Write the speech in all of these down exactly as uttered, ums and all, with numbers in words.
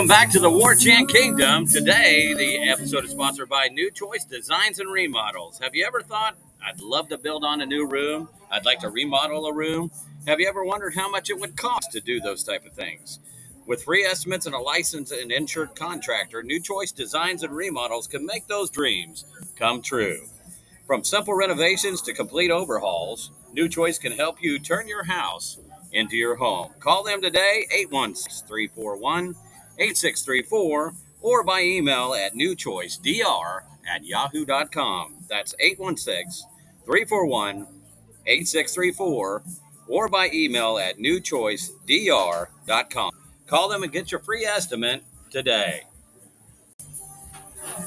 Welcome back to the War Chant Kingdom. Today, the episode is sponsored by New Choice Designs and Remodels. Have you ever thought, I'd love to build on a new room, I'd like to remodel a room? Have you ever wondered how much it would cost to do those type of things? With free estimates and a licensed and insured contractor, New Choice Designs and Remodels can make those dreams come true. From simple renovations to complete overhauls, New Choice can help you turn your house into your home. Call them today, eight one six, three four one, eight six three four, or by email at newchoicedr at yahoo dot com. That's eight one six, three four one, eight six three four, or by email at newchoicedr dot com. Call them and get your free estimate today.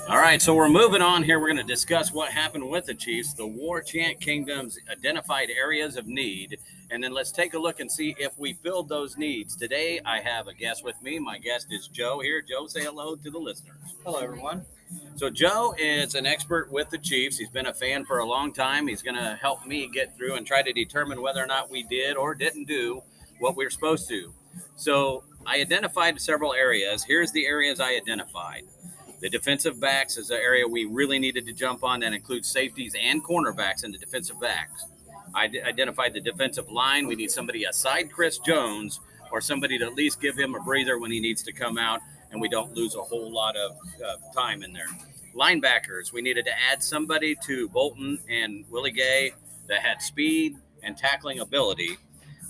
All right, so we're moving on here. We're going to discuss what happened with the Chiefs, the War Chant Kingdom's identified areas of need, and then let's take a look and see if we filled those needs. Today, I have a guest with me. My guest is Joe here. Joe, say hello to the listeners. Hello, everyone. So Joe is an expert with the Chiefs. He's been a fan for a long time. He's going to help me get through and try to determine whether or not we did or didn't do what we were supposed to. So I identified several areas. Here's the areas I identified. The defensive backs is the area we really needed to jump on. That includes safeties and cornerbacks and the defensive backs. I d- identified the defensive line. We need somebody aside Chris Jones or somebody to at least give him a breather when he needs to come out and we don't lose a whole lot of uh, time in there. Linebackers, we needed to add somebody to Bolton and Willie Gay that had speed and tackling ability.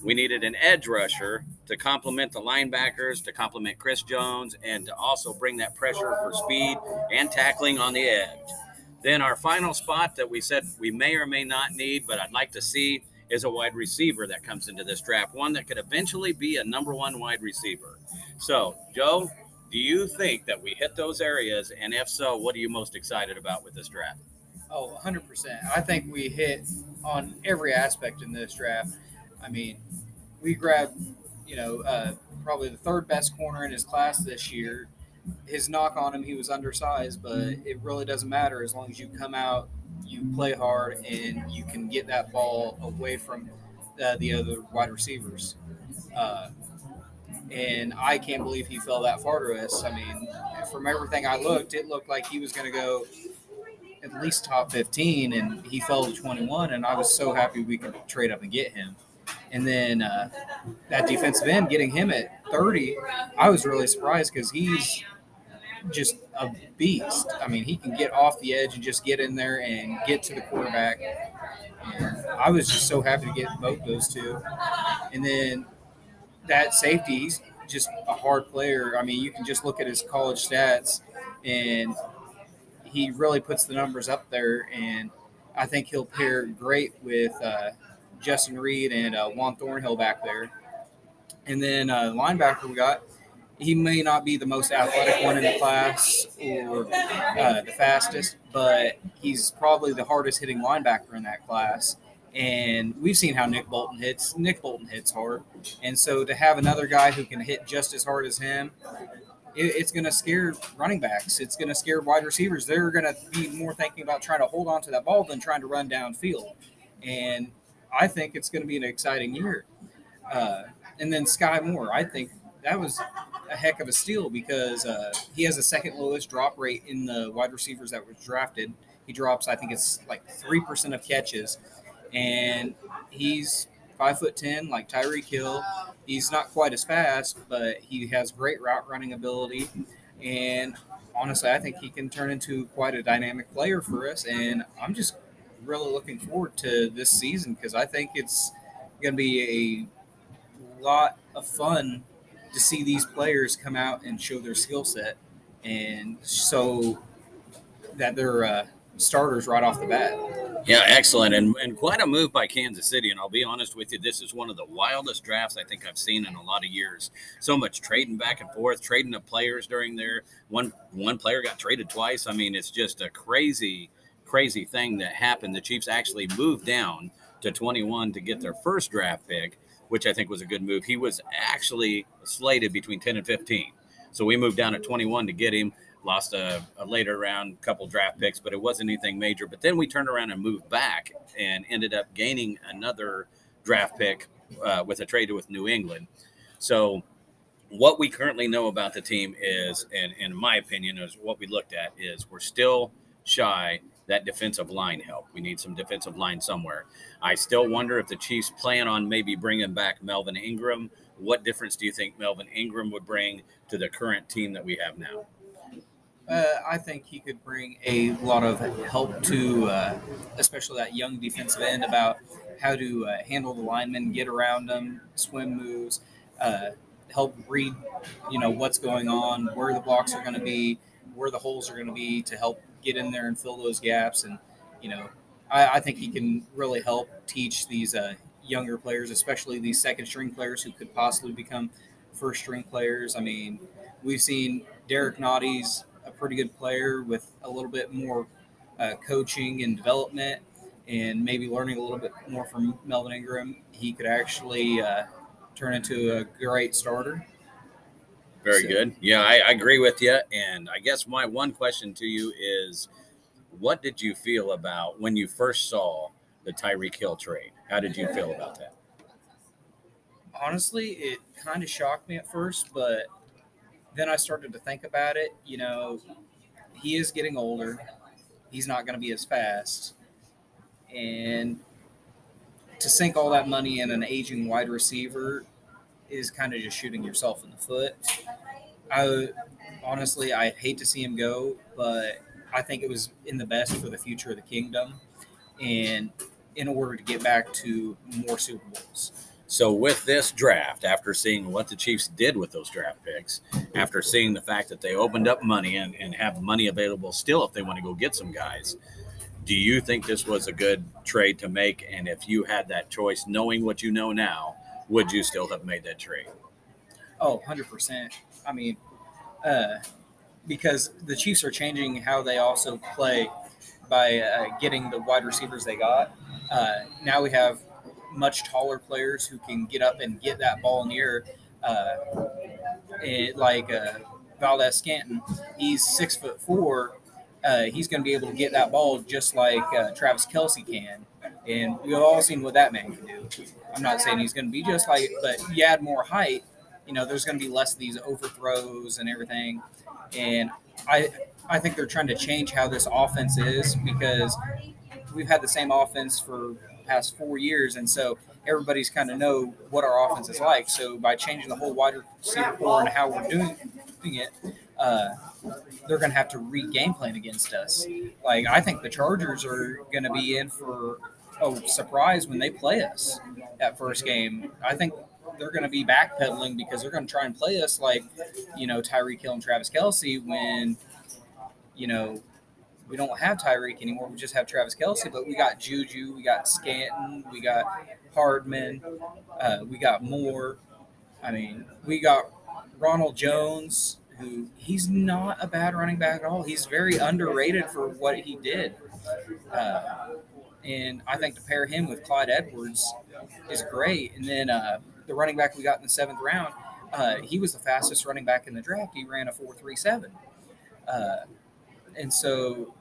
We needed an edge rusher to complement the linebackers, to complement Chris Jones, and to also bring that pressure for speed and tackling on the edge. Then our final spot that we said we may or may not need, but I'd like to see, is a wide receiver that comes into this draft, one that could eventually be a number one wide receiver. So, Joe, do you think that we hit those areas? And if so, what are you most excited about with this draft? Oh, one hundred percent. I think we hit on every aspect in this draft. I mean, we grabbed, you know, uh, probably the third best corner in his class this year. His knock on him, he was undersized, but it really doesn't matter as long as you come out, you play hard, and you can get that ball away from uh, the other wide receivers. Uh, and I can't believe he fell that far to us. I mean, from everything I looked, it looked like he was going to go at least top fifteen, and he fell to twenty-one, and I was so happy we could trade up and get him. And then uh, that defensive end, getting him at thirty, I was really surprised because he's just a beast. I mean, he can get off the edge and just get in there and get to the quarterback. And I was just so happy to get both those two. And then that safety, he's just a hard player. I mean, you can just look at his college stats, and he really puts the numbers up there. And I think he'll pair great with uh, – Justin Reed and uh, Juan Thornhill back there. And then uh, the linebacker we got, he may not be the most athletic one in the class or uh, the fastest, but he's probably the hardest hitting linebacker in that class. And we've seen how Nick Bolton hits. Nick Bolton hits hard. And so to have another guy who can hit just as hard as him, it, it's going to scare running backs. It's going to scare wide receivers. They're going to be more thinking about trying to hold on to that ball than trying to run downfield. And I think it's going to be an exciting year. Uh, and then Sky Moore, I think that was a heck of a steal because uh, he has the second lowest drop rate in the wide receivers that were drafted. He drops, I think it's like three percent of catches. And he's five foot ten, like Tyreek Hill. He's not quite as fast, but he has great route running ability. And honestly, I think he can turn into quite a dynamic player for us. And I'm just really looking forward to this season because I think it's going to be a lot of fun to see these players come out and show their skill set and so that they're uh, starters right off the bat. Yeah, excellent. And, and quite a move by Kansas City. And I'll be honest with you, this is one of the wildest drafts I think I've seen in a lot of years. So much trading back and forth, trading of players during there. One, one player got traded twice. I mean, it's just a crazy crazy thing that happened. The Chiefs actually moved down to twenty-one to get their first draft pick, which I think was a good move. He was actually slated between ten and fifteen. So we moved down at twenty-one to get him, lost a, a later round, couple draft picks, but it wasn't anything major. But then we turned around and moved back and ended up gaining another draft pick uh, with a trade with New England. So what we currently know about the team is, and in my opinion, is what we looked at is we're still shy that defensive line help. We need some defensive line somewhere. I still wonder if the Chiefs plan on maybe bringing back Melvin Ingram. What difference do you think Melvin Ingram would bring to the current team that we have now? Uh, I think he could bring a lot of help to, uh, especially that young defensive end, about how to uh, handle the linemen, get around them, swim moves, uh, help read, you know, what's going on, where the blocks are going to be, where the holes are going to be, to help get in there and fill those gaps. And, you know, I, I think he can really help teach these uh, younger players, especially these second string players who could possibly become first string players. I mean, we've seen Derrick Nnadi's a pretty good player with a little bit more uh, coaching and development, and maybe learning a little bit more from Melvin Ingram. He could actually uh, turn into a great starter. Very so. good. Yeah, I, I agree with you. And I guess my one question to you is, what did you feel about when you first saw the Tyreek Hill trade? How did you feel about that? Honestly, it kind of shocked me at first, but then I started to think about it. You know, he is getting older. He's not going to be as fast. And to sink all that money in an aging wide receiver is kind of just shooting yourself in the foot. I honestly, I hate to see him go, but I think it was in the best for the future of the kingdom, and in order to get back to more Super Bowls. So with this draft, after seeing what the Chiefs did with those draft picks, after seeing the fact that they opened up money and, and have money available still if they want to go get some guys, do you think this was a good trade to make? And if you had that choice, knowing what you know now, would you still have made that trade? Oh, one hundred percent. I mean, uh, because the Chiefs are changing how they also play by uh, getting the wide receivers they got. Uh, now we have much taller players who can get up and get that ball in the air. Uh, it, like uh, Valdes-Scantling, he's six foot four. Uh, he's going to be able to get that ball just like uh, Travis Kelsey can. And we've all seen what that man can do. I'm not saying he's going to be just like it, but you add more height, you know, there's going to be less of these overthrows and everything. And I I think they're trying to change how this offense is, because we've had the same offense for the past four years. And so everybody's kind of know what our offense is like. So by changing the whole wide receiver core and how we're doing it, uh, they're going to have to re-game plan against us. Like, I think the Chargers are going to be in for a surprise when they play us that first game. I think they're going to be backpedaling because they're going to try and play us like, you know, Tyreek Hill and Travis Kelsey, when, you know, we don't have Tyreek anymore. We just have Travis Kelsey, but we got Juju, we got Scanton, we got Hardman, uh, we got Moore. I mean, we got Ronald Jones, who he's not a bad running back at all. He's very underrated for what he did. Uh, and I think to pair him with Clyde Edwards is great. And then uh, the running back we got in the seventh round, uh, he was the fastest running back in the draft. He ran a four three seven. Uh, and so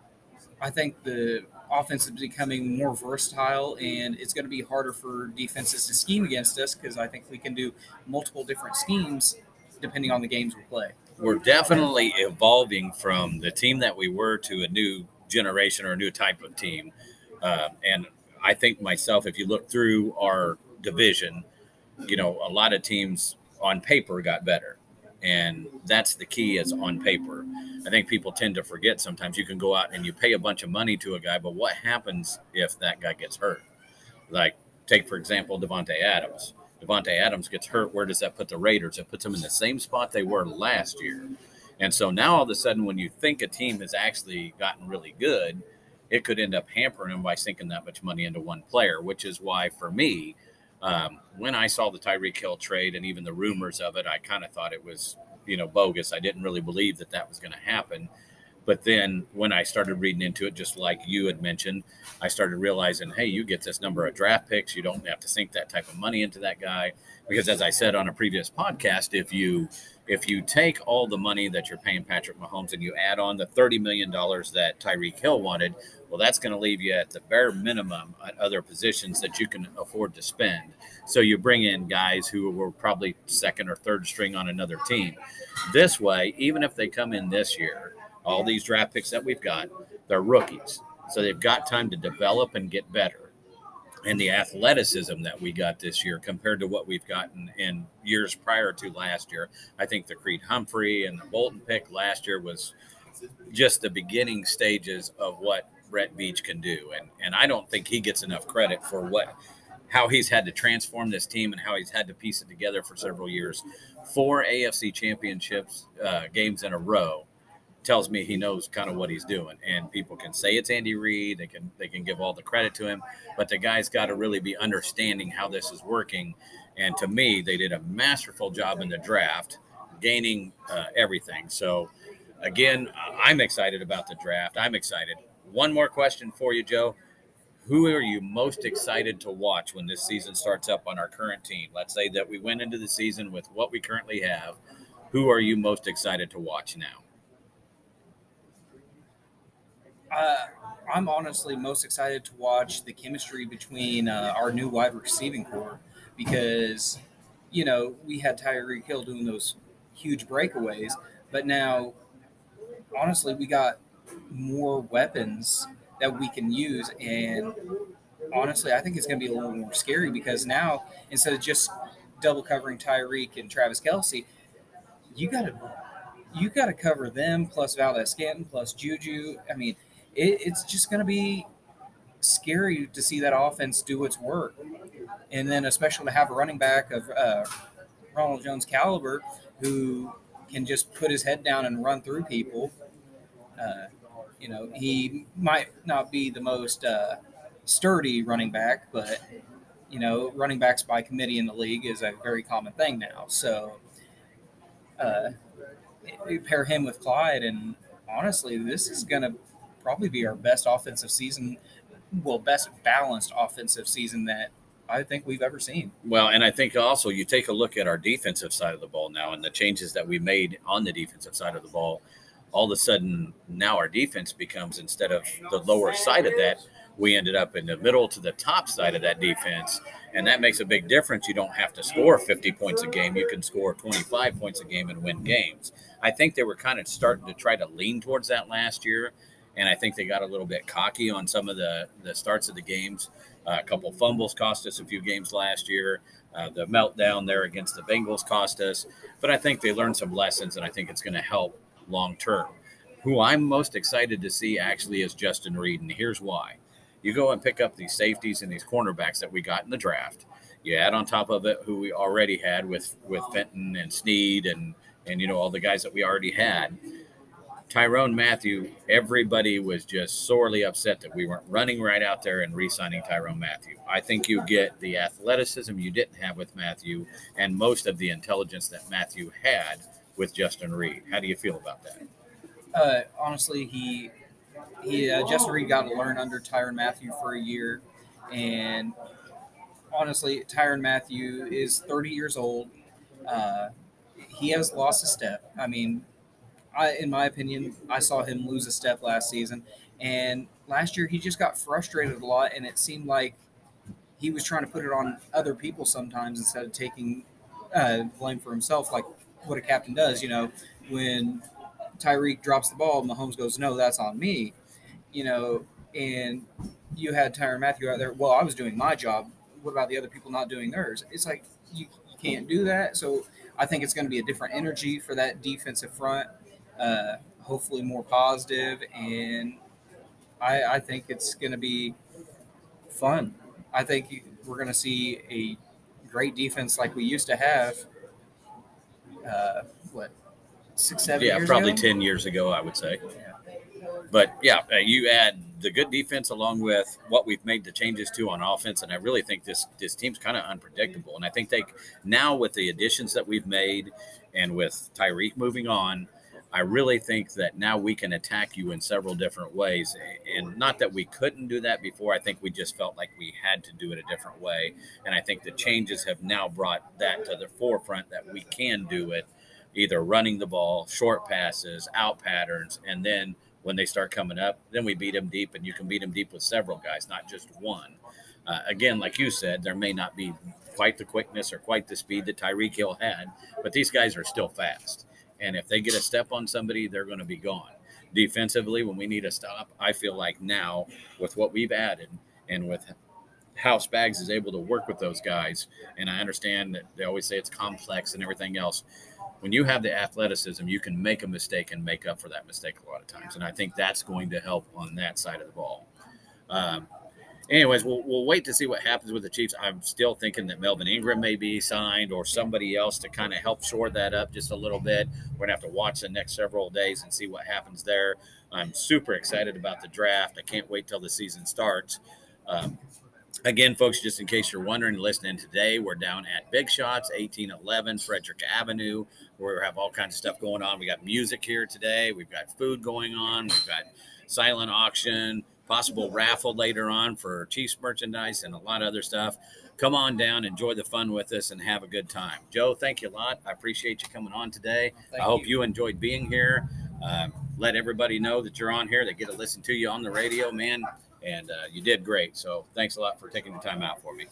I think the offense is becoming more versatile, and it's going to be harder for defenses to scheme against us, because I think we can do multiple different schemes depending on the games we play. We're definitely evolving from the team that we were to a new generation or a new type of team. Uh, and I think myself, if you look through our division, you know, a lot of teams on paper got better. And that's the key, is on paper. I think people tend to forget sometimes. You can go out and you pay a bunch of money to a guy, but what happens if that guy gets hurt? Like, take, for example, Devontae Adams. Devontae Adams gets hurt. Where does that put the Raiders? It puts them in the same spot they were last year. And so now all of a sudden, when you think a team has actually gotten really good, it could end up hampering them by sinking that much money into one player, which is why, for me, Um, when I saw the Tyreek Hill trade and even the rumors of it, I kind of thought it was, you know, bogus. I didn't really believe that that was going to happen. But then when I started reading into it, just like you had mentioned, I started realizing, hey, you get this number of draft picks. You don't have to sink that type of money into that guy. Because as I said on a previous podcast, if you if you take all the money that you're paying Patrick Mahomes and you add on the thirty million dollars that Tyreek Hill wanted, well, that's going to leave you at the bare minimum at other positions that you can afford to spend. So you bring in guys who were probably second or third string on another team. This way, even if they come in this year, all these draft picks that we've got, they're rookies. So they've got time to develop and get better. And the athleticism that we got this year compared to what we've gotten in years prior to last year, I think the Creed Humphrey and the Bolton pick last year was just the beginning stages of what Brett Beach can do. And and I don't think he gets enough credit for what how he's had to transform this team and how he's had to piece it together for several years. Four A F C championships uh, games in a row tells me he knows kind of what he's doing. And people can say it's Andy Reid, they can they can give all the credit to him, but the guy's got to really be understanding how this is working. And to me, they did a masterful job in the draft, gaining uh, everything. So, again, I'm excited about the draft. I'm excited. One more question for you, Joe. Who are you most excited to watch when this season starts up on our current team? Let's say that we went into the season with what we currently have. Who are you most excited to watch now? Uh, I'm honestly most excited to watch the chemistry between uh, our new wide receiving corps because, you know, we had Tyreek Hill doing those huge breakaways, but now, honestly, we got more weapons that we can use. And honestly, I think it's going to be a little more scary because now, instead of just double covering Tyreek and Travis Kelsey, you got to you got to cover them plus Valdes-Scantling plus Juju. I mean, it, it's just going to be scary to see that offense do its work. And then especially to have a running back of uh, Ronald Jones caliber who can just put his head down and run through people. Uh, you know, he might not be the most uh, sturdy running back, but, you know, running backs by committee in the league is a very common thing now. So uh, you pair him with Clyde, and honestly, this is going to probably be our best offensive season, well, best balanced offensive season that I think we've ever seen. Well, and I think also you take a look at our defensive side of the ball now and the changes that we made on the defensive side of the ball. All of a sudden, now our defense becomes, instead of the lower side of that, we ended up in the middle to the top side of that defense, and that makes a big difference. You don't have to score fifty points a game. You can score twenty-five points a game and win games. I think they were kind of starting to try to lean towards that last year, and I think they got a little bit cocky on some of the, the starts of the games. Uh, a couple fumbles cost us a few games last year. Uh, the meltdown there against the Bengals cost us, but I think they learned some lessons, and I think it's going to help long term. Who I'm most excited to see actually is Justin Reed, and here's why. You go and pick up these safeties and these cornerbacks that we got in the draft. You add on top of it who we already had with with Fenton and Sneed and and you know all the guys that we already had. Tyrann Mathieu, everybody was just sorely upset that we weren't running right out there and re-signing Tyrann Mathieu. I think you get the athleticism you didn't have with Mathieu and most of the intelligence that Mathieu had with Justin Reed. How do you feel about that? Uh, honestly, he, he uh, Justin Reed got to learn under Tyrann Mathieu for a year. And honestly, Tyrann Mathieu is thirty years old. Uh, he has lost a step. I mean, I, in my opinion, I saw him lose a step last season. And last year, he just got frustrated a lot. And it seemed like he was trying to put it on other people sometimes instead of taking uh, blame for himself, like what a captain does. You know, when Tyreek drops the ball, Mahomes goes, no, that's on me, you know, and you had Tyrann Mathieu out there. Well, I was doing my job. What about the other people not doing theirs? It's like, you, you can't do that. So I think it's going to be a different energy for that defensive front, uh, hopefully more positive. And I, I think it's going to be fun. I think we're going to see a great defense like we used to have. Uh, what, six, seven yeah, years ago? Yeah, probably ten years ago, I would say. Yeah. But, yeah, you add the good defense along with what we've made the changes to on offense, and I really think this, this team's kind of unpredictable. And I think they now with the additions that we've made and with Tyreek moving on, I really think that now we can attack you in several different ways. And not that we couldn't do that before. I think we just felt like we had to do it a different way. And I think the changes have now brought that to the forefront, that we can do it, either running the ball, short passes, out patterns, and then when they start coming up, then we beat them deep, and you can beat them deep with several guys, not just one. Uh, again, like you said, there may not be quite the quickness or quite the speed that Tyreek Hill had, but these guys are still fast. And if they get a step on somebody, they're going to be gone. Defensively, when we need a stop, I feel like now with what we've added and with how Spags is able to work with those guys, and I understand that they always say it's complex and everything else, when you have the athleticism, you can make a mistake and make up for that mistake a lot of times. And I think that's going to help on that side of the ball. Um, anyways, we'll, we'll wait to see what happens with the Chiefs. I'm still thinking that Melvin Ingram may be signed or somebody else to kind of help shore that up just a little bit. We're going to have to watch the next several days and see what happens there. I'm super excited about the draft. I can't wait till the season starts. Um, Again, folks, just in case you're wondering, listening today, we're down at Big Shots, eighteen eleven Frederick Avenue, where we have all kinds of stuff going on. We got music here today. We've got food going on. We've got silent auction, possible raffle later on for Chiefs merchandise and a lot of other stuff. Come on down, enjoy the fun with us, and have a good time. Joe, thank you a lot. I appreciate you coming on today. Thank I hope you. you enjoyed being here. Uh, let everybody know that you're on here. They get to listen to you on the radio, man. And uh, you did great. So thanks a lot for taking the time out for me.